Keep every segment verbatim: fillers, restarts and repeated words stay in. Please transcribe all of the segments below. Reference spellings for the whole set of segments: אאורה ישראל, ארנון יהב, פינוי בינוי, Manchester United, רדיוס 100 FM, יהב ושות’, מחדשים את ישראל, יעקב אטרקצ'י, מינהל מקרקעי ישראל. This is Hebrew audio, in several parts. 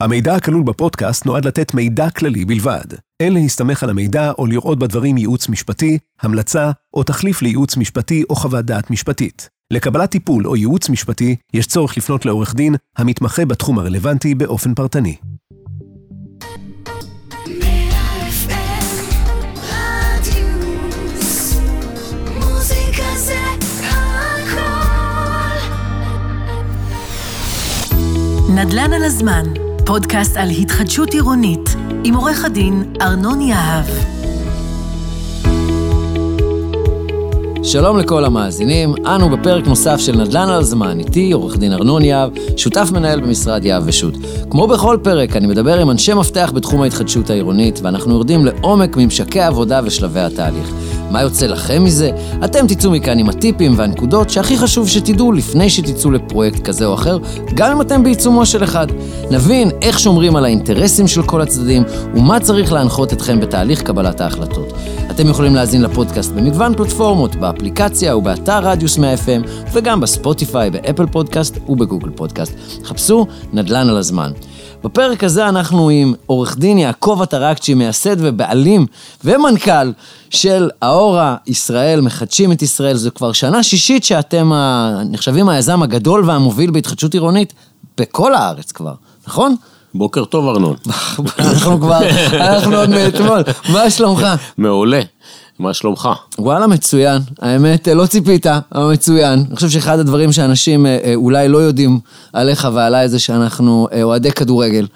המידע הכלול בפודקאסט נועד לתת מידע כללי בלבד. אין להסתמך על המידע או לראות בדברים ייעוץ משפטי, המלצה או תחליף לייעוץ משפטי או חוות דעת משפטית. לקבלת טיפול או ייעוץ משפטי יש צורך לפנות לעורך דין המתמחה בתחום הרלוונטי באופן פרטני. נדל"ן על הזמן, פודקאסט על התחדשות עירונית, עם עורך הדין ארנון יהב. שלום לכל המאזינים, אנו בפרק נוסף של נדל"ן על הזמן, איתי עורך דין ארנון יהב, שותף מנהל במשרד יהב ושות'. כמו בכל פרק, אני מדבר עם אנשי מפתח בתחום ההתחדשות העירונית, ואנחנו יורדים לעומק ממשקי העבודה ושלבי התהליך. מה יוצא לכם מזה? אתם תצאו מכאן עם הטיפים והנקודות שהכי חשוב שתדעו לפני שתצאו לפרויקט כזה או אחר, גם אם אתם בעיצומו של אחד. נבין איך שומרים על האינטרסים של כל הצדדים ומה צריך להנחות אתכם בתהליך קבלת ההחלטות. אתם יכולים להזין לפודקאסט במגוון פלטפורמות, באפליקציה ובאתר רדיוס מאה אף אם, וגם בספוטיפיי, באפל פודקאסט ובגוגל פודקאסט. חפשו נדל"ן על הזמן. בפרק הזה אנחנו עם עורך דין יעקב אטרקצ'י, מייסד ובעלים ומנכ"ל של אאורה ישראל, מחדשים את ישראל. זו כבר שנה שישית שאתם נחשבים היזם הגדול והמוביל בהתחדשות עירונית בכל הארץ כבר, נכון? בוקר טוב ארנון. אנחנו כבר, אנחנו עוד מאתמול. מה שלומך? מעולה. מה שלומך? וואלה, מצוין. האמת, לא ציפית, אבל מצוין. אני חושב שאחד הדברים שאנשים אולי לא יודעים עליך ועליי זה שאנחנו אוהדי כדורגל.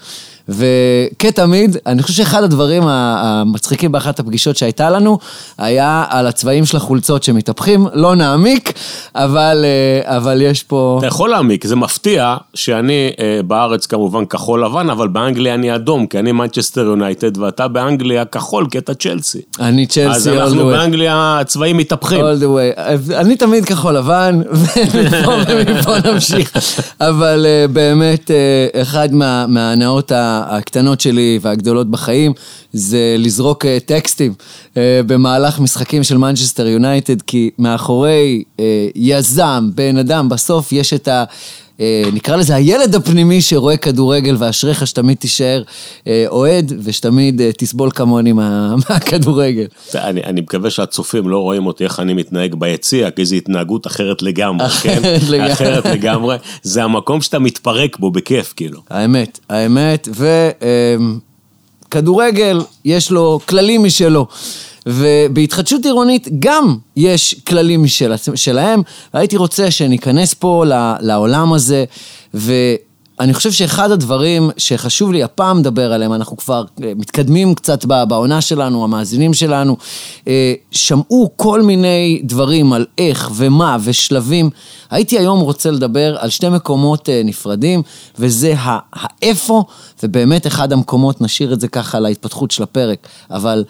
וכתמיד, אני חושב שאחד הדברים המצחיקים באחת הפגישות שהייתה לנו, היה על הצבעים של החולצות שמתהפכים, לא נעמיק, אבל, אבל יש פה... אתה יכול להעמיק, זה מפתיע שאני בארץ כמובן כחול לבן, אבל באנגליה אני אדום, כי אני Manchester United, ואתה באנגליה כחול, כי אתה צ'לסי. אני צ'לסי, אז אנחנו באנגליה הצבעים מתהפכים. All the way. אני תמיד כחול לבן, ומפה נמשיך. אבל באמת, אחד מההנאות ה... הקטנות שלי והגדולות בחיים זה לזרוק טקסטים במהלך משחקים של מנצ'סטר יונייטד, כי מאחורי יזם, בן אדם, בסוף יש את ה... נקרא לזה הילד הפנימי שרואה כדורגל, ואשריך שתמיד תישאר אוהד ושתמיד תסבול כמוני מהכדורגל. אני מקווה שהצופים לא רואים אותי איך אני מתנהג ביציע, כי זו התנהגות אחרת לגמרי, אחרת לגמרי, זה המקום שאתה מתפרק בו בכיף, כאילו. האמת, האמת, וכדורגל יש לו כללים משלו, ובהתחדשות עירונית גם יש כללים של, שלהם, והייתי רוצה שניכנס פה לעולם הזה, ואני חושב שאחד הדברים שחשוב לי הפעם לדבר עליהם, אנחנו כבר מתקדמים קצת בעונה שלנו, המאזינים שלנו, שמעו כל מיני דברים על איך ומה ושלבים, הייתי היום רוצה לדבר על שתי מקומות נפרדים, וזה האיפה, ובאמת אחד המקומות, נשאיר את זה ככה להתפתחות של הפרק, אבל...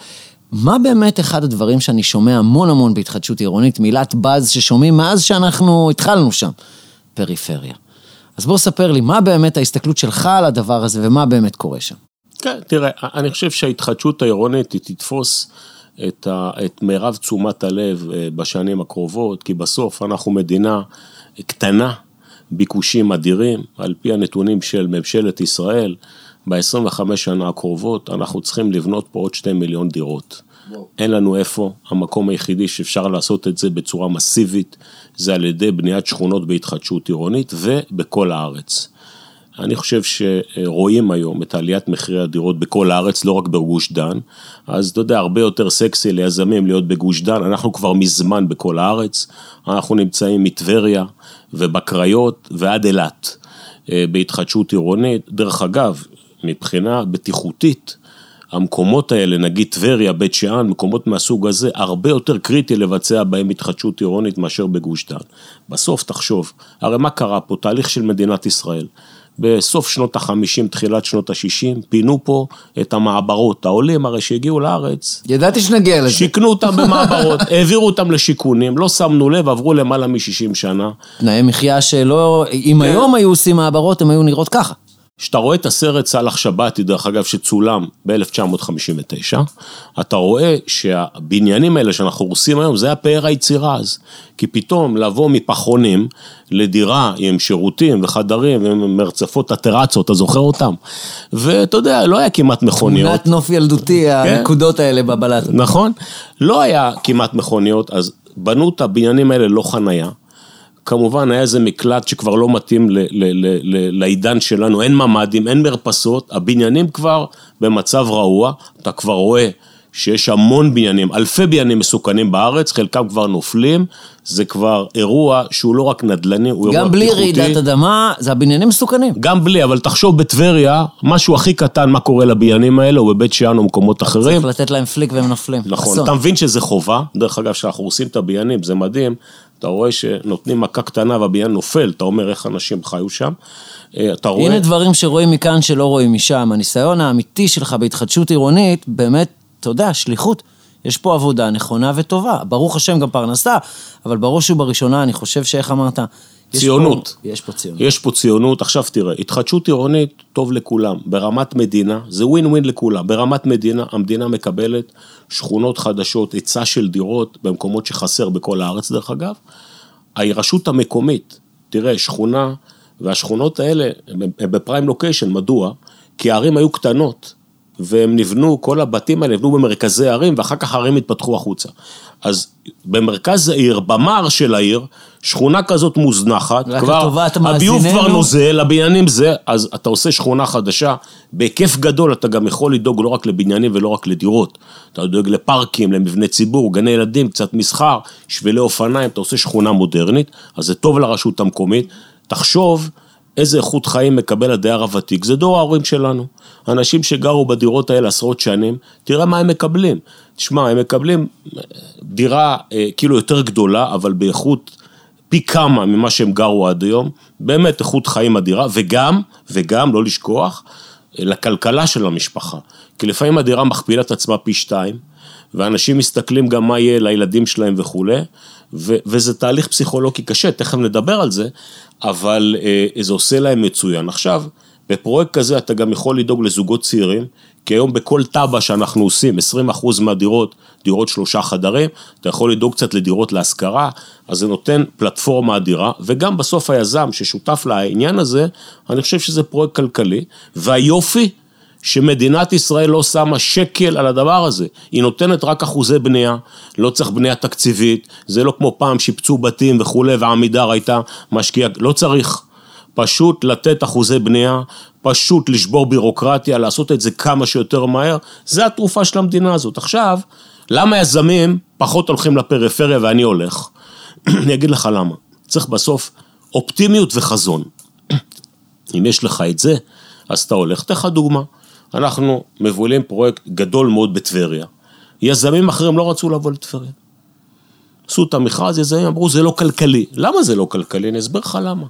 מה באמת אחד הדברים שאני שומע המון המון בהתחדשות עירונית, מילת בז ששומעים מאז שאנחנו התחלנו שם? פריפריה. אז בוא ספר לי, מה באמת ההסתכלות שלך על הדבר הזה, ומה באמת קורה שם? כן, תראה, אני חושב שההתחדשות העירונית היא תתפוס את, ה, את מירב תשומת הלב בשנים הקרובות, כי בסוף אנחנו מדינה קטנה, ביקושים אדירים, על פי הנתונים של ממשלת ישראל, ב-עשרים וחמש שנה הקרובות אנחנו צריכים לבנות פה עוד שני מיליון דירות. וואו. אין לנו איפה, המקום היחידי שאפשר לעשות את זה בצורה מסיבית, זה על ידי בניית שכונות בהתחדשות עירונית ובכל הארץ. אני חושב שרואים היום את עליית מחירי הדירות בכל הארץ, לא רק בגוש דן, אז אתה יודע, הרבה יותר סקסי ליזמים להיות בגוש דן, אנחנו כבר מזמן בכל הארץ, אנחנו נמצאים מטבריה ובקריות ועד אלת, בהתחדשות עירונית, דרך אגב, מבחינה בטיחותית, המקומות האלה, נגיד טבריה, בית שאן, מקומות מהסוג הזה, הרבה יותר קריטי לבצע בהם התחדשות עירונית מאשר בגוש דן. בסוף תחשוב, הרי מה קרה פה? תהליך של מדינת ישראל. בסוף שנות ה-חמישים, תחילת שנות ה-שישים, פינו פה את המעברות, העולים הרי שהגיעו לארץ. ידעתי שנגיע לזה. שיקנו אותם במעברות, העבירו אותם לשיקונים, לא שמנו לב, עברו למעלה מ-שישים שנה. תנאי מחיה שלא, אם היום היו עושים מעברות, הם היו נראות ככה. שאתה רואה את הסרט סלח שבתי, דרך אגב, שצולם ב-אלף תשע מאות חמישים ותשע, אתה רואה שהבניינים האלה שאנחנו עושים היום, זה היה פאר היצירה אז, כי פתאום לבוא מפחונים לדירה עם שירותים וחדרים, עם מרצפות הטרצות, אתה זוכר אותם, ואתה יודע, לא היה כמעט מכוניות. תמונת נוף ילדותי, הנקודות האלה בבלט. נכון, לא היה כמעט מכוניות, אז בנו את הבניינים האלה לא חנייה, כמובן היה איזה מקלט שכבר לא מתאים ל- ל- ל- ל- לעידן שלנו, אין ממדים, אין מרפסות, הבניינים כבר במצב רעוע, אתה כבר רואה שיש המון בניינים, אלפי בניינים מסוכנים בארץ, חלקם כבר נופלים, זה כבר אירוע שהוא לא רק נדלני, הוא אירוע בטיחותי. גם בלי רעידת אדמה, זה הבניינים מסוכנים. גם בלי, אבל תחשוב בטבריה, משהו הכי קטן, מה קורה לבניינים האלה, או בבית שאן או מקומות אחרים. צריך לתת להם פליק והם נופלים. נכון, אתה מבין שזה חובה, דרך אגב, שאנחנו עושים את הבניינים, זה מדהים, אתה רואה שנותנים מכה קטנה והבניין נופל, אתה אומר איך אנשים חיו שם, אתה רואה... הנה דברים שרואים מכאן שלא רואים משם, הניסיון האמיתי שלך בהתחדשות עירונית, באמת, אתה יודע, שליחות, יש פה עבודה נכונה וטובה, ברוך השם גם פרנסה, אבל בראש ובראשונה אני חושב שאיך אמרת, ציונות. יש פה ציונות. יש פה ציונות, עכשיו תראה, התחדשות עירונית טוב לכולם, ברמת מדינה, זה ווין ווין לכולם, ברמת מדינה, המדינה מקבלת שכונות חדשות, היצע של דירות, במקומות שחסר בכל הארץ דרך אגב, הרשות המקומית, תראה, שכונה, והשכונות האלה, בפריים לוקיישן, מדוע? כי הערים היו קטנות, והם נבנו, כל הבתים האלה נבנו במרכזי הערים, ואחר כך הערים התפתחו החוצה. אז במרכז העיר, במער של העיר, שכונה כזאת מוזנחת, כבר, הביוב כבר נוזל, הבניינים זה, אז אתה עושה שכונה חדשה, בהיקף גדול אתה גם יכול לדאוג לא רק לבניינים ולא רק לדירות, אתה דואג לפארקים, למבני ציבור, גני ילדים, קצת מסחר, שבילי אופניים, אתה עושה שכונה מודרנית, אז זה טוב לרשות המקומית, תחשוב, איזה איכות חיים מקבל הדייר הוותיק, זה דור ההורים שלנו, אנשים שגרו בדירות האלה עשרות שנים, תראה מה הם מקבלים, תשמע, הם מקבלים דירה אה, כאילו יותר גדולה, אבל באיכות פי כמה ממה שהם גרו עד היום, באמת איכות חיים הדירה, וגם, וגם, לא לשכוח, אה, לכלכלה של המשפחה, כי לפעמים הדירה מכפילה את עצמה פי שתיים, ואנשים מסתכלים גם מה יהיה לילדים שלהם וכו', ו- וזה תהליך פסיכולוגי קשה, תכף נדבר על זה, אבל אה, זה עושה להם מצוין. עכשיו, בפרויקט כזה אתה גם יכול לדאוג לזוגות צעירים, כי היום בכל טאבה שאנחנו עושים, עשרים אחוז מהדירות, דירות שלושה חדרים, אתה יכול לדאוג קצת לדירות להשכרה, אז זה נותן פלטפורמה אדירה, וגם בסוף היזם ששותף לעניין הזה, אני חושב שזה פרויקט כלכלי, והיופי, שמדינת ישראל לא שמה שקל על הדבר הזה, היא נותנת רק אחוזי בנייה, לא צריך בנייה תקציבית, זה לא כמו פעם שיפצו בתים וכו', והעמידר הייתה משקיעה, לא צריך, פשוט לתת אחוזי בנייה, פשוט לשבור בירוקרטיה, לעשות את זה כמה שיותר מהר, זה התרופה של המדינה הזאת. עכשיו, למה יזמים פחות הולכים לפריפריה ואני הולך? אני אגיד לך למה, צריך בסוף אופטימיות וחזון, אם יש לך את זה, אז אתה הולך, תלך דוגמה, אנחנו מבולים פרויקט גדול מאוד בטבריה. יזמים אחרים לא רצו לבוא לטבריה. עשו את המכרז, יזמים אמרו, זה לא כלכלי. למה זה לא כלכלי? אני אסבר לך למה.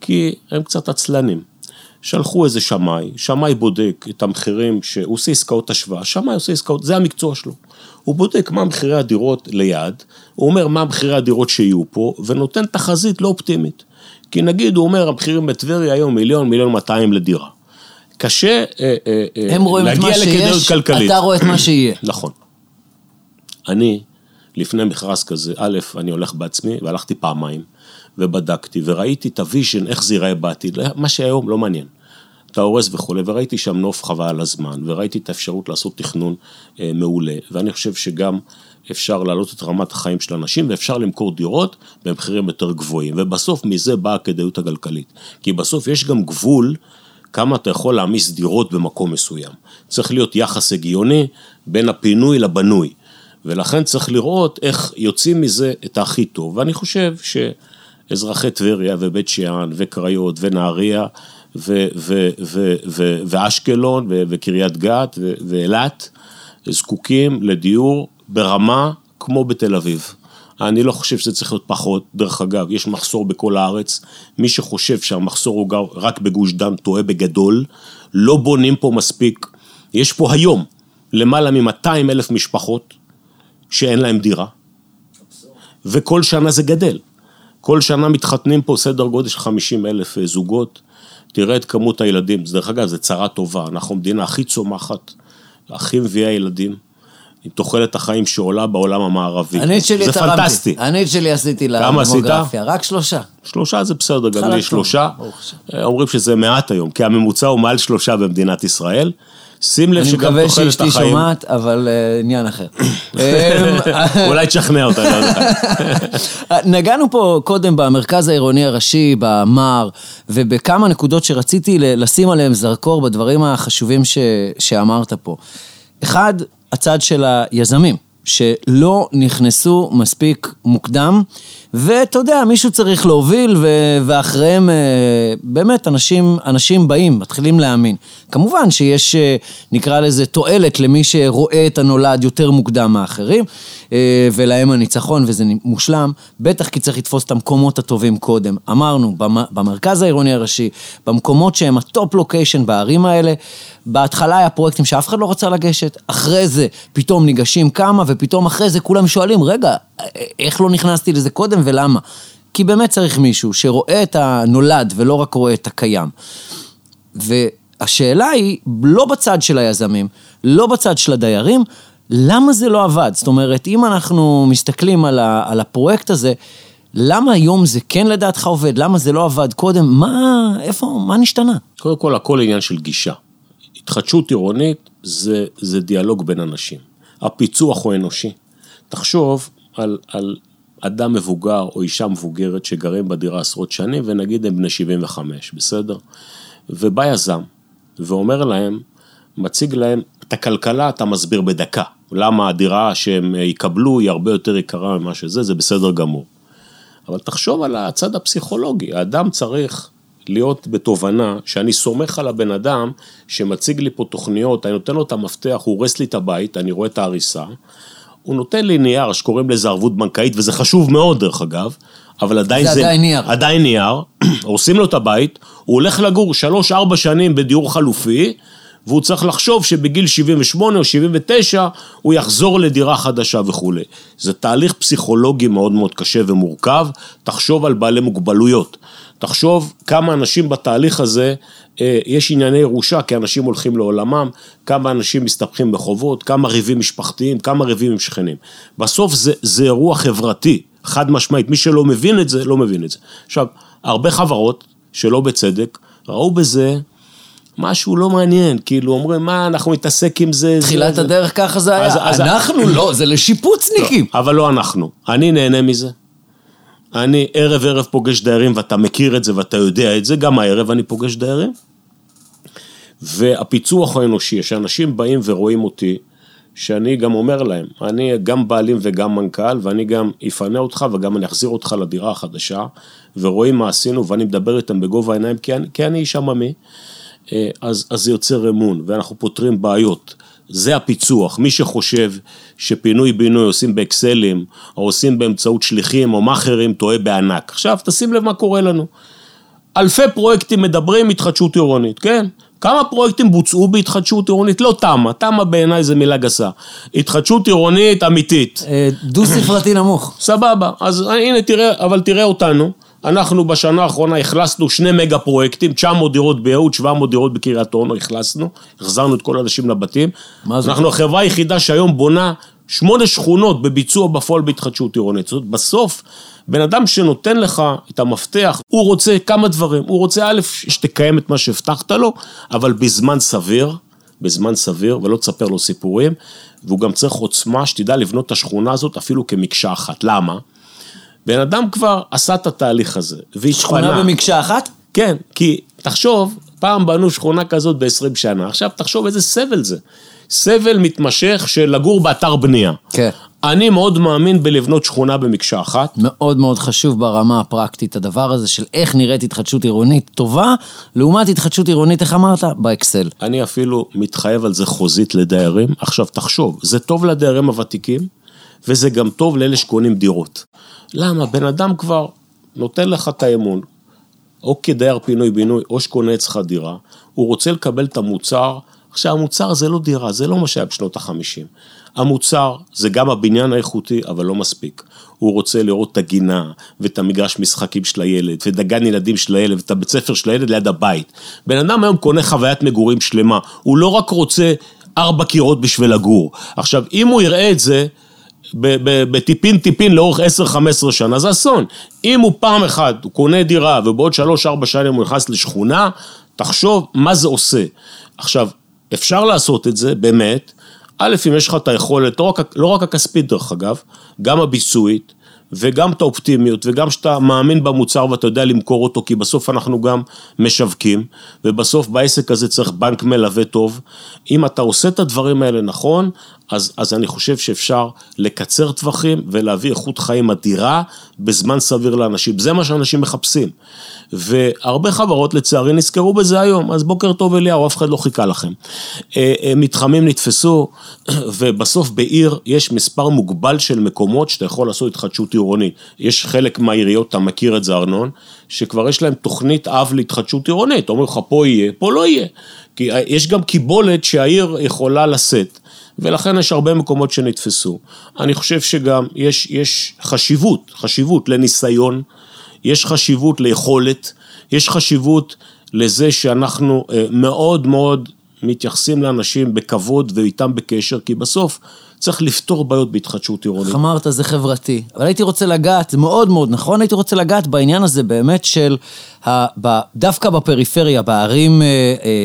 כי הם קצת עצלנים. שלחו איזה שמאי, שמאי בודק את המחירים, שהוא עושה עסקאות השוואה, שמאי עושה עסקאות, זה המקצוע שלו. הוא בודק מה מחירי הדירות ליד, הוא אומר מה מחירי הדירות שיהיו פה, ונותן תחזית לא אופטימית. כי נגיד, הוא אומר, המחירים בטבריה היום מיליון, מיליון מאתיים לדירה. קשה להגיע לכדאיות כלכלית. אתה רואה את מה שיהיה. נכון. אני, לפני מכרז כזה, א', אני הולך בעצמי, והלכתי פעמיים, ובדקתי, וראיתי את הוויז'ן, איך זה ייראה בעתיד, מה שהיום לא מעניין. אתה הורס וכו', וראיתי שם נוף חווה על הזמן, וראיתי את האפשרות לעשות תכנון מעולה, ואני חושב שגם אפשר להעלות את רמת החיים של אנשים, ואפשר למכור דירות במחירים יותר גבוהים, ובסוף מזה באה הכדאיות הכלכלית. כי בסוף יש גם גבול כמה אתה יכול להעמיס דירות במקום מסוים. צריך להיות יחס הגיוני בין הפינוי לבנוי, ולכן צריך לראות איך יוצאים מזה את הכי טוב, ואני חושב שאזרחי טבריה ובית שאן וקריות ונהריה ואשקלון וקריית גת ואילת זקוקים לדיור ברמה כמו בתל אביב. אני לא חושב שזה צריך להיות פחות, דרך אגב, יש מחסור בכל הארץ, מי שחושב שהמחסור הוא רק בגוש דן, טועה בגדול, לא בונים פה מספיק, יש פה היום למעלה מ-מאתיים אלף משפחות, שאין להם דירה, וכל שנה זה גדל, כל שנה מתחתנים פה סדר גודל של חמישים אלף זוגות, תראה את כמות הילדים, דרך אגב, זה צרה טובה, אנחנו מדינה הכי צומחת, הכי מביאה ילדים, עם תוחלת החיים שעולה בעולם המערבי. זה פנטסטי. הנית שלי עשיתי למוגרפיה, רק שלושה. שלושה זה בסדר, גם לי שלושה. אומרים שזה מעט היום, כי הממוצע הוא מעל שלושה במדינת ישראל. שים לב שגם תוחלת החיים... אני מקווה שאשתי שומעת, אבל עניין אחר. אולי תשכנע אותה. נגענו פה קודם במרכז העירוני הראשי, במער, ובכמה נקודות שרציתי לשים עליהם זרקור בדברים החשובים שאמרת פה. אחד, הצד של היזמים, שלא נכנסו מספיק מוקדם, ואתה יודע, מישהו צריך להוביל, ו- ואחריהם באמת אנשים, אנשים באים, מתחילים להאמין. כמובן שיש, נקרא לזה, תועלת למי שרואה את הנולד יותר מוקדם מאחרים, ולהם הניצחון, וזה מושלם, בטח כי צריך לתפוס את המקומות הטובים קודם. אמרנו, במרכז העירוני הראשי, במקומות שהם הטופ לוקיישן בערים האלה, בהתחלה היה פרויקטים שאף אחד לא רצה לגשת, אחרי זה פתאום ניגשים כמה, ופתאום אחרי זה כולם שואלים, רגע, איך לא נכנסתי לזה קודם ולמה? כי באמת צריך מישהו שרואה את הנולד ולא רק רואה את הקיים. והשאלה היא, לא בצד של היזמים, לא בצד של הדיירים, למה זה לא עבד? זאת אומרת, אם אנחנו מסתכלים על, ה, על הפרויקט הזה, למה היום זה כן לדעתך עובד? למה זה לא עבד קודם? מה, איפה, מה נשתנה? קודם כל, הכל עניין של גישה. התחדשות עירונית זה, זה דיאלוג בין אנשים. הפיצוח הוא אנושי. תחשוב על, על אדם מבוגר או אישה מבוגרת שגרים בדירה עשרות שנים, ונגיד הם בני שבעים וחמש, בסדר? ובא יזם, ואומר להם, מציג להם, את הכלכלה אתה מסביר בדקה, למה הדירה שהם יקבלו היא הרבה יותר יקרה ממה שזה, זה בסדר גמור. אבל תחשוב על הצד הפסיכולוגי, האדם צריך להיות בתובנה, שאני סומך על הבן אדם, שמציג לי פה תוכניות, אני נותן לו את המפתח, הוא רס לי את הבית, אני רואה את ההריסה, הוא נותן לי נייר שקוראים לזה ערבות בנקאית, וזה חשוב מאוד דרך אגב, אבל עדיין זה, זה עדיין נייר, עדיין נייר עושים לו את הבית, הוא הולך לגור שלוש, ארבע שנים בדיור חלופי, והוא צריך לחשוב שבגיל שבעים ושמונה או שבעים ותשע, הוא יחזור לדירה חדשה וכו'. זה תהליך פסיכולוגי מאוד מאוד קשה ומורכב, תחשוב על בעלי מוגבלויות, תחשוב כמה אנשים בתהליך הזה, יש ענייני ירושה, כי אנשים הולכים לעולמם, כמה אנשים מסתבכים בחובות, כמה ריבים משפחתיים, כמה ריבים עם שכנים. בסוף זה, זה אירוע חברתי, חד משמעית, מי שלא מבין את זה, לא מבין את זה. עכשיו, הרבה חברות שלא בצדק, ראו בזה משהו לא מעניין, כאילו אומרים, מה, אנחנו מתעסק עם זה. תחילת זה, הדרך זה. ככה זה אז, היה, אז, אנחנו אז... לא, זה לשיפוצניקים. לא, אבל לא אנחנו, אני נהנה מזה. אני ערב ערב פוגש דיירים, ואתה מכיר את זה, ואתה יודע את זה, גם הערב אני פוגש דיירים, והפיצוח האנושי, שאנשים באים ורואים אותי, שאני גם אומר להם, אני גם בעלים וגם מנכ"ל, ואני גם אפנה אותך, וגם אני אחזיר אותך לדירה החדשה, ורואים מה עשינו, ואני מדבר איתם בגובה העיניים, כי אני, כי אני איש עממי, אז, אז זה יוצר אמון, ואנחנו פותרים בעיות, זה הפיצוח, מי שחושב שפינוי בינוי עושים באקסלים, או עושים באמצעות שליחים, או מאחרים, טועה בענק. עכשיו, תשים לב מה קורה לנו. אלפי פרויקטים מדברים התחדשות עירונית, כן? כמה פרויקטים בוצעו בהתחדשות עירונית? לא תמה, תמה בעיניי זה מילה גסה. התחדשות עירונית אמיתית. דו ספרתי נמוך. סבבה, אז הנה תראה, אבל תראה אותנו, אנחנו בשנה האחרונה הכלסנו שני מגה פרויקטים, תשע מאות דירות ביהוד, שבע מאות דירות בקריית אונו, הכלסנו, החזרנו את כל האנשים לבתים. אנחנו החברה היחידה שהיום בונה שמונה שכונות בביצוע בפועל בהתחדשות עירונית. זאת בסוף, בן אדם שנותן לך את המפתח, הוא רוצה כמה דברים, הוא רוצה א', שתקיים את מה שהבטחת לו, אבל בזמן סביר, בזמן סביר, ולא תספר לו סיפורים, והוא גם צריך עוצמה שתדע לבנות את השכונה הזאת אפילו כמקשה אחת. למה? בן אדם כבר עשה את התהליך הזה. שכונה במקשה אחת? כן, כי תחשוב, פעם בנו שכונה כזאת ב-עשרים שנה, עכשיו תחשוב איזה סבל זה. סבל מתמשך של לגור באתר בנייה. כן. אני מאוד מאמין בלבנות שכונה במקשה אחת. מאוד מאוד חשוב ברמה הפרקטית, הדבר הזה של איך נראית התחדשות עירונית טובה, לעומת התחדשות עירונית, איך אמרת? באקסל. אני אפילו מתחייב על זה חוזית לדיירים. עכשיו תחשוב, זה טוב לדיירים הוותיקים, וזה גם טוב לאלה שקונים דירות. למה? בן אדם כבר נותן לך את האמון, או כדייר פינוי בינוי, או שקונה אצלך דירה, הוא רוצה לקבל את המוצר עכשיו, המוצר זה לא דירה, זה לא מה שהיה בשנות החמישים. המוצר זה גם הבניין האיכותי, אבל לא מספיק. הוא רוצה לראות את הגינה, ואת המגרש משחקים של הילד, ואת הגן ילדים של הילד, ואת הבית ספר של הילד ליד הבית. בן אדם היום קונה חוויית מגורים שלמה. הוא לא רק רוצה ארבע קירות בשביל לגור. עכשיו, אם הוא יראה את זה, בטיפין טיפין לאורך עשר חמש עשרה שנה, זה אסון. אם הוא פעם אחת, הוא קונה דירה, ובעוד שלוש ארבע שנים הוא נכנס לשכונה, תחשוב מה זה עושה. עכשיו, אפשר לעשות את זה, באמת, א', אם יש לך את היכולת, לא רק, לא רק הכספית דרך אגב, גם הביצועית, וגם את האופטימיות, וגם שאתה מאמין במוצר, ואתה יודע למכור אותו, כי בסוף אנחנו גם משווקים, ובסוף בעסק הזה צריך בנק מלווה טוב. אם אתה עושה את הדברים האלה נכון, אז, אז אני חושב שאפשר לקצר טווחים, ולהביא איכות חיים אדירה, בזמן סביר לאנשים. זה מה שאנשים מחפשים. והרבה חברות לצערי נזכרו בזה היום, אז בוקר טוב אליהו, אף אחד לא חיכה לכם. מתחמים נתפסו, ובסוף בעיר יש מספר מוגבל של מקומות, שאתה יכול לעשות התחדשות עירונית. יש חלק מהעיריות, אתה מכיר את זה ארנון, שכבר יש להם תוכנית אב להתחדשות עירונית, אומרים לך פה יהיה, פה לא יהיה, כי יש גם קיבולת שהעיר יכולה לשאת, ולכן יש הרבה מקומות שנתפסו. אני חושב שגם יש, יש חשיבות, חשיבות לניסיון, יש חשיבות ליכולת, יש חשיבות לזה שאנחנו מאוד מאוד מתייחסים לאנשים בכבוד ואיתם בקשר, כי בסוף צריך לפתור בעיות בהתחדשות עירונית. אמרת, זה חברתי. אבל הייתי רוצה לגעת, מאוד מאוד נכון, הייתי רוצה לגעת בעניין הזה באמת של, דווקא בפריפריה, בערים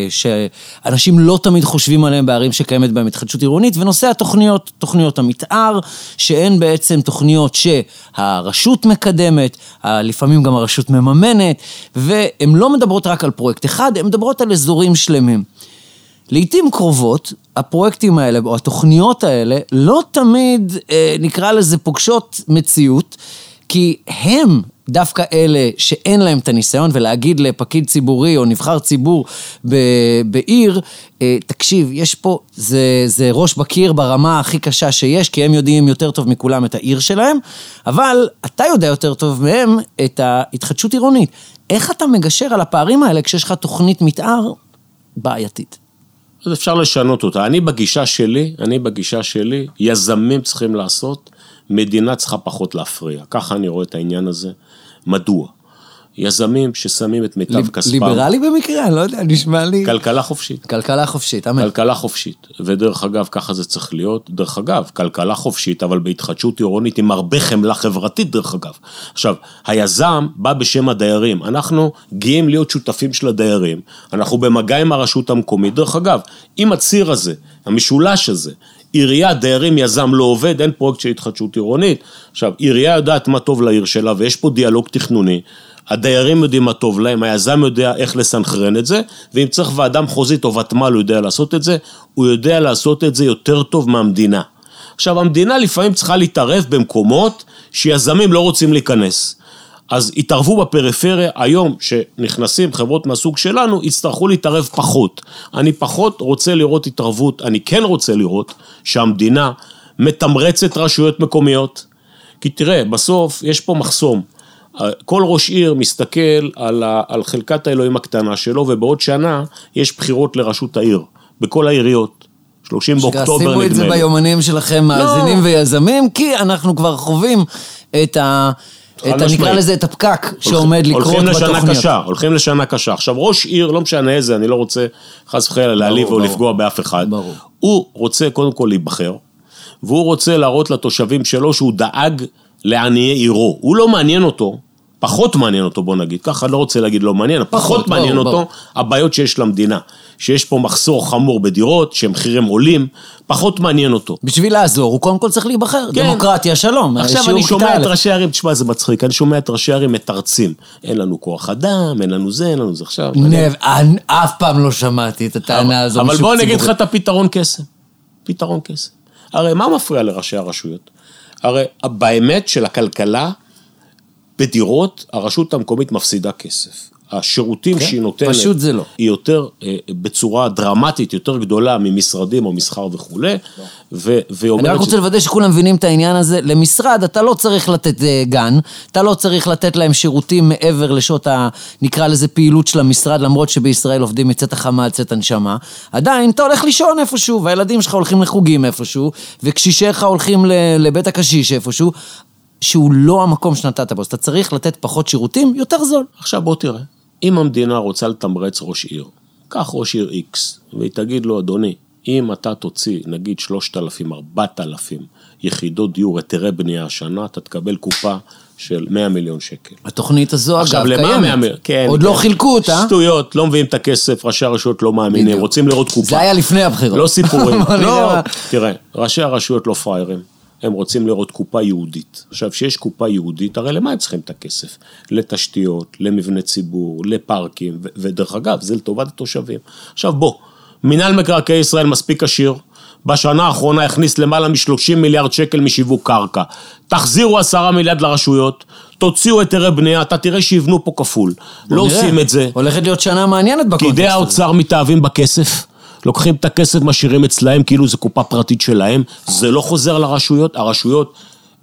שאנשים לא תמיד חושבים עליהם, בערים שקיימת בהם התחדשות עירונית, ונושא התוכניות, תוכניות המתאר, שהן בעצם תוכניות שהרשות מקדמת, לפעמים גם הרשות מממנת, והן לא מדברות רק על פרויקט אחד, הן מדברות על אזורים שלמים. לעתים קרובות, הפרויקטים האלה, או התוכניות האלה, לא תמיד נקרא לזה פוגשות מציאות, כי הם דווקא אלה שאין להם את הניסיון, ולהגיד לפקיד ציבורי או נבחר ציבור בעיר, תקשיב, יש פה, זה, זה ראש בקיר ברמה הכי קשה שיש, כי הם יודעים יותר טוב מכולם את העיר שלהם, אבל אתה יודע יותר טוב מהם את ההתחדשות עירונית. איך אתה מגשר על הפערים האלה כשיש לך תוכנית מתאר בעייתית? אז אפשר לשנות אותה. אני בגישה שלי, אני בגישה שלי, יזמים צריכים לעשות, מדינה צריכה פחות להפריע. ככה אני רואה את העניין הזה. מדוע? יזמים ששמים את מיטב כספם. ליברלי במקרה, לא יודע, נשמע לי. כלכלה חופשית. כלכלה חופשית, אמן. כלכלה חופשית. ודרך אגב, ככה זה צריך להיות. דרך אגב, כלכלה חופשית, אבל בהתחדשות עירונית עם הרבה חמלה חברתית, דרך אגב. עכשיו, היזם בא בשם הדיירים. אנחנו גאים להיות שותפים של הדיירים. אנחנו במגע עם הרשות המקומית. דרך אגב, עם הציר הזה, המשולש הזה, עירייה, דיירים, יזם לא עובד, אין פרויקט של התחדשות עירונית. עכשיו, עירייה יודעת מה טוב לעיר שלה, ויש פה דיאלוג תכנוני. הדיירים יודעים מה טוב להם, היזם יודע איך לסנכרן את זה, ואם צריך ועדה מחוזית או ותמ"ל הוא יודע לעשות את זה, הוא יודע לעשות את זה יותר טוב מהמדינה. עכשיו, המדינה לפעמים צריכה להתערב במקומות שיזמים לא רוצים להיכנס. אז התערבו בפריפריה, היום שנכנסים חברות מהסוג שלנו, יצטרכו להתערב פחות. אני פחות רוצה לראות התערבות, אני כן רוצה לראות שהמדינה מתמרצת רשויות מקומיות, כי תראה, בסוף יש פה מחסום. כל ראש עיר מסתכל על, ה, על חלקת האלוהים הקטנה שלו, ובעוד שנה יש בחירות לרשות העיר, בכל העיריות, שלושים באוקטובר נדמה. שימו את זה ביומנים שלכם, מאזינים לא. ויזמים, כי אנחנו כבר חווים את ה... אתה נקרא לזה את הפקק שעומד לקרות בתוכניות. הולכים לשנה קשה. עכשיו ראש עיר, לא משנה איזה, אני לא רוצה חס וחלילה להעליב או לפגוע באף אחד. הוא רוצה קודם כל להיבחר, והוא רוצה להראות לתושבים שלו שהוא דאג לעניי עירו. הוא לא מעניין אותו, פחות מעניין אותו בוא נגיד, ככה לא רוצה להגיד לא מעניין, פחות מעניין אותו הבעיות שיש למדינה. שיש פה מחסור חמור בדירות, שמחירים עולים, פחות מעניין אותו. בשביל לעזור, הוא קודם כל צריך להיבחר, כן. דמוקרטיה, שלום. עכשיו אני שומע את ראשי הערים, תשמע, זה מצחיק, אני שומע את ראשי הערים מתרצים, אין לנו כוח אדם, אין לנו זה, אין לנו זה עכשיו. נב, אני... אף פעם לא שמעתי את הטענה אבל, הזו. אבל בואו נגיד לך את הפתרון קסם. פתרון קסם. הרי מה מפריע לראשי הרשויות? הרי באמת של הכלכלה, בדירות, הרשות המקומית מפסידה כסף. השירותים שהיא נותנת, פשוט זה לא. היא יותר, בצורה דרמטית, יותר גדולה ממשרדים או מסחר וכו'. אני רק רוצה לוודא שכולם מבינים את העניין הזה. למשרד, אתה לא צריך לתת גן, אתה לא צריך לתת להם שירותים מעבר לשעות, נקרא לזה פעילות של המשרד, למרות שבישראל עובדים מצאת החמה, מצאת הנשמה. עדיין, אתה הולך לישון איפשהו, והילדים שלך הולכים לחוגים איפשהו, וקשישיך הולכים לבית הקשיש איפשהו, שהוא לא המקום שנתת בו. אז אתה צריך לתת פחות שירותים, יותר זול. עכשיו בוא תראה. אם המדינה רוצה לתמרץ ראש עיר, קח ראש עיר X, והיא תגיד לו, אדוני, אם אתה תוציא, נגיד, שלושת אלפים, ארבעת אלפים יחידות דיור, היתרי בנייה השנה, אתה תקבל קופה של מאה מיליון שקל. התוכנית הזו, אגב, קיימת. עוד לא חילקו אותה. שטויות, לא מביאים את הכסף, ראשי הרשויות לא מאמינים, רוצים לראות קופה. זה היה לפני הבחירות. לא סיפורים. תראה, ראשי הרשויות לא פריירים. הם רוצים לראות קופה יהודית. עכשיו, שיש קופה יהודית, הרי למה הם צריכים את הכסף? לתשתיות, למבנה ציבור, לפארקים, ו- ודרך אגב, זה לטובת התושבים. עכשיו, בוא, מינהל מקרקעי ישראל מספיק עשיר, בשנה האחרונה הכניס למעלה מ-שלושים מיליארד שקל משיווק קרקע. תחזירו עשרה מיליארד לרשויות, תוציאו היתרי בנייה, אתה תראה שיבנו פה כפול. לא עושים את זה. הולכת להיות שנה מעניינת בקונטקסט. פקידי האוצר מתאהבים בכסף. לוקחים את הכסף, משאירים אצלהם, כאילו זה קופה פרטית שלהם, זה לא חוזר לרשויות, הרשויות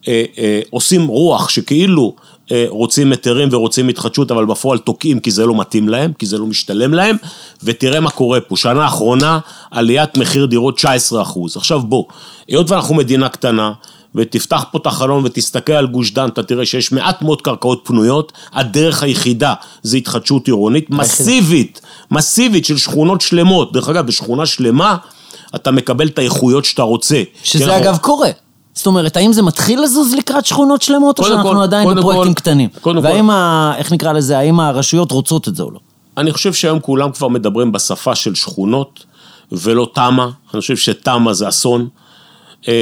אה, אה, עושים רוח שכאילו אה, רוצים היתרים ורוצים התחדשות, אבל בפועל תוקעים כי זה לא מתאים להם, כי זה לא משתלם להם, ותראה מה קורה פה, שנה האחרונה, עליית מחיר דירות תשע עשרה אחוז, עכשיו בוא, היות ואנחנו מדינה קטנה, ותפתח פה את החלון ותסתכל על גוש דן, אתה תראה שיש מעט מאוד קרקעות פנויות, הדרך היחידה זה התחדשות עירונית, מסיבית, מסיבית של שכונות שלמות, דרך אגב, בשכונה שלמה, אתה מקבל את האיכויות שאתה רוצה. שזה אגב קורה. זאת אומרת, האם זה מתחיל לזוז לקראת שכונות שלמות, או שאנחנו עדיין בפרויקטים קטנים? והאם, איך נקרא לזה, האם הרשויות רוצות את זה או לא? אני חושב שהיום כולם כבר מדברים בשפה של שכונות, ולא תמה, אני חושב שתמה זה אסון. זה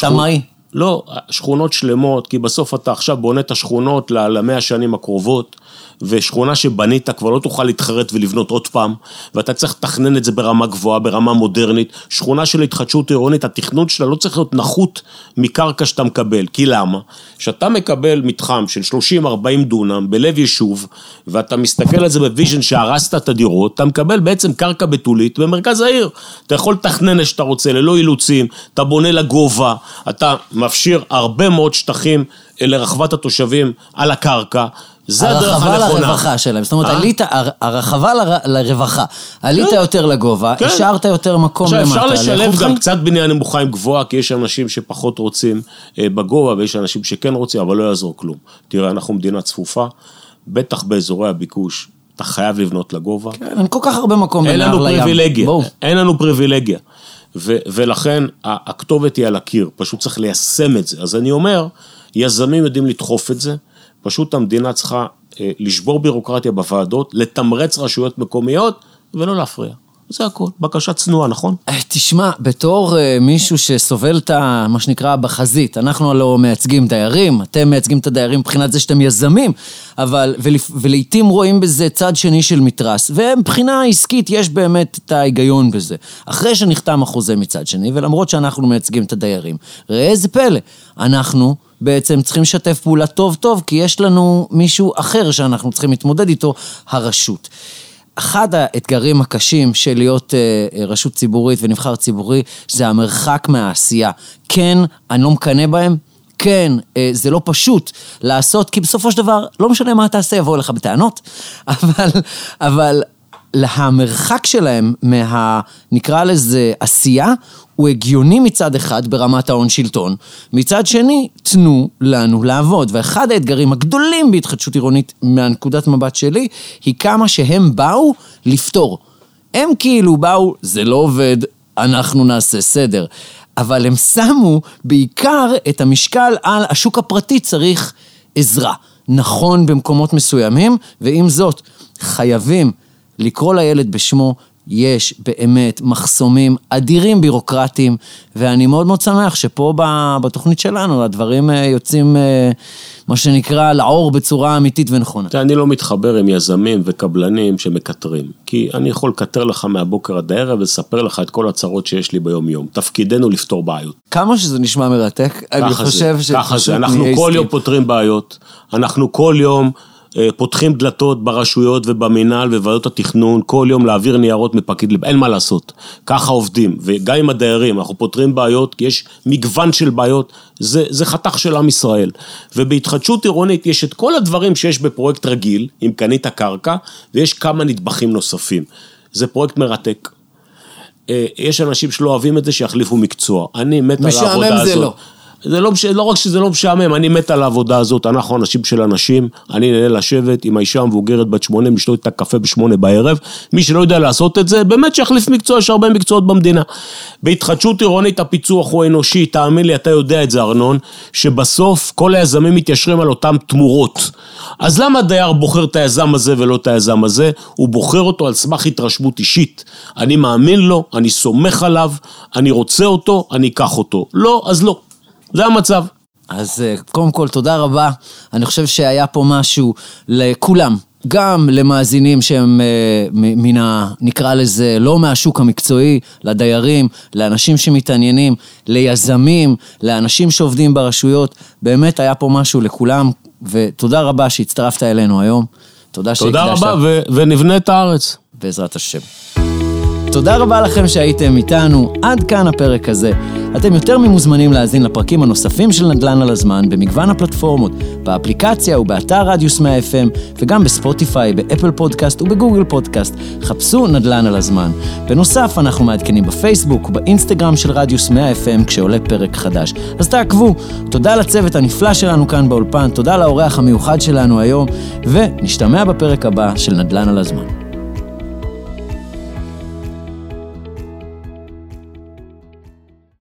תמאי? לא, שכונות שלמות, כי בסוף אתה עכשיו בונה את השכונות למאה השנים הקרובות, ושכונה שבנית כבר לא תוכל להתחרט ולבנות עוד פעם, ואתה צריך לתכנן את זה ברמה גבוהה, ברמה מודרנית, שכונה של התחדשות עירונית, התכנון שלה לא צריך להיות נחות מקרקע שאתה מקבל, כי למה? שאתה מקבל מתחם של שלושים עד ארבעים דונם בלב יישוב, ואתה מסתכל על זה בוויז'ן שהרסת את הדירות, אתה מקבל בעצם קרקע בתולית במרכז העיר, אתה יכול לתכנן שאתה רוצה, ללא אילוצים, אתה בונה לגובה, אתה מפשיר הרבה מאוד שטחים לרחבת התושבים על הקרקע, זה הדרך הנכונה. שלהם. זאת אומרת, עלית, הרחבה ל, לרווחה, עלית כן. יותר לגובה, כן. השארת יותר מקום למטה. אפשר לשלב גם קצת בנייה נמוכה עם גבוהה, כי יש אנשים שפחות רוצים בגובה, ויש אנשים שכן רוצים, אבל לא יעזור כלום. תראה, אנחנו מדינה צפופה, בטח באזורי הביקוש, אתה חייב לבנות לגובה. כן, אין כל כך הרבה מקום. אין לנו פריבילגיה, אין לנו פריבילגיה. ו- ולכן, הכתובת היא על הקיר, פשוט צריך ליישם את זה. אז אני אומר, יזמים יודעים לדחוף את זה, פשוט המדינה צריכה אה, לשבור בירוקרטיה בוועדות, לתמרץ רשויות מקומיות, ולא להפריע. זה הכל, בקשה צנועה, נכון? תשמע, בתור אה, מישהו שסובל את מה שנקרא בחזית, אנחנו לא מייצגים דיירים, אתם מייצגים את הדיירים מבחינת זה שאתם יזמים, אבל, ול, ולעיתים רואים בזה צד שני של מטרס, ומבחינה עסקית יש באמת את ההיגיון בזה. אחרי שנחתם החוזה מצד שני, ולמרות שאנחנו מייצגים את הדיירים, ראה איזה פלא, אנחנו... בעצם צריכים לשתף פעולה טוב טוב, כי יש לנו מישהו אחר שאנחנו צריכים להתמודד איתו, הרשות. אחד האתגרים הקשים של להיות אה, רשות ציבורית ונבחר ציבורי, זה המרחק מהעשייה. כן, אני לא מקנה בהם, כן, אה, זה לא פשוט לעשות, כי בסופו של דבר, לא משנה מה תעשה, יבואו לך בטענות, אבל, אבל המרחק שלהם מה, נקרא לזה עשייה, הוא הגיוני מצד אחד ברמת ההון שלטון, מצד שני תנו לנו לעבוד, ואחד האתגרים הגדולים בהתחדשות עירונית מהנקודת מבט שלי, היא כמה שהם באו לפתור. הם כאילו באו, זה לא עובד, אנחנו נעשה סדר, אבל הם שמו בעיקר את המשקל על השוק הפרטי צריך עזרה, נכון במקומות מסוימים, ועם זאת חייבים לקרוא לילד בשמו, יש באמת מחסומים אדירים בירוקרטיים, ואני מאוד מאוד שמח שפה בתוכנית שלנו, הדברים יוצאים, מה שנקרא, לאור בצורה אמיתית ונכונה. אני לא מתחבר עם יזמים וקבלנים שמקטרים, כי אני יכול לקטר לך מהבוקר עד הערב, ולספר לך את כל הצרות שיש לי ביום יום. תפקידנו לפתור בעיות. כמה שזה נשמע מרתק, אני חושב ש... ככה זה, אנחנו כל יום פותרים בעיות, אנחנו כל יום... פותחים דלתות ברשויות ובמינהל ובוועדות התכנון, כל יום להעביר ניירות מפקיד לפקיד, אין מה לעשות, ככה עובדים, וגם עם הדיירים, אנחנו פותרים בעיות, כי יש מגוון של בעיות, זה, זה חתך של עם ישראל, ובהתחדשות עירונית יש את כל הדברים שיש בפרויקט רגיל, עם קנית הקרקע, ויש כמה נדבכים נוספים, זה פרויקט מרתק, יש אנשים שלא אוהבים את זה, שיחליפו מקצוע, אני מת על העבודה הזאת, לא. זה לא, לא רק שזה לא משעמם, אני מת על העבודה הזאת, אנחנו אנשים של אנשים, אני נהנה לשבת עם האישה המבוגרת בת שמונה, משתות את הקפה בשמונה בערב, מי שלא יודע לעשות את זה, באמת שיחליף מקצוע, יש הרבה מקצועות במדינה. בהתחדשות עירונית הפיצוח הוא אנושי, תאמין לי, אתה יודע את זה ארנון, שבסוף כל היזמים מתיישרים על אותם תמורות. אז למה הדייר בוחר את היזם הזה ולא את היזם הזה? הוא בוחר אותו על סמך התרשמות אישית. אני מאמין לו, אני סומך עליו, אני רוצה אותו, אני אקח אותו. לא, אז לא. זה המצב. אז קודם כל תודה רבה, אני חושב שהיה פה משהו לכולם, גם למאזינים שהם מן ה... נקרא לזה לא מהשוק המקצועי, לדיירים, לאנשים שמתעניינים, ליזמים, לאנשים שעובדים ברשויות, באמת היה פה משהו לכולם, ותודה רבה שהצטרפת אלינו היום, תודה שהקדשת. תודה רבה ו... ונבנה את הארץ. בעזרת השם. תודה רבה לכם שהייתם איתנו, עד כאן הפרק הזה. אתם יותר ממוזמנים להאזין לפרקים הנוספים של נדל"ן על הזמן במגוון הפלטפורמות, באפליקציה ובאתר רדיוס מאה אף אם, וגם בספוטיפיי, באפל פודקאסט ובגוגל פודקאסט. חפשו נדל"ן על הזמן. בנוסף, אנחנו מעדכנים בפייסבוק, באינסטגרם של רדיוס מאה אף אם כשעולה פרק חדש. אז תעקבו. תודה לצוות הנפלא שלנו כאן באולפן, תודה לאורח המיוחד שלנו היום, ונשתמע בפרק הבא של נדל"ן על הזמן.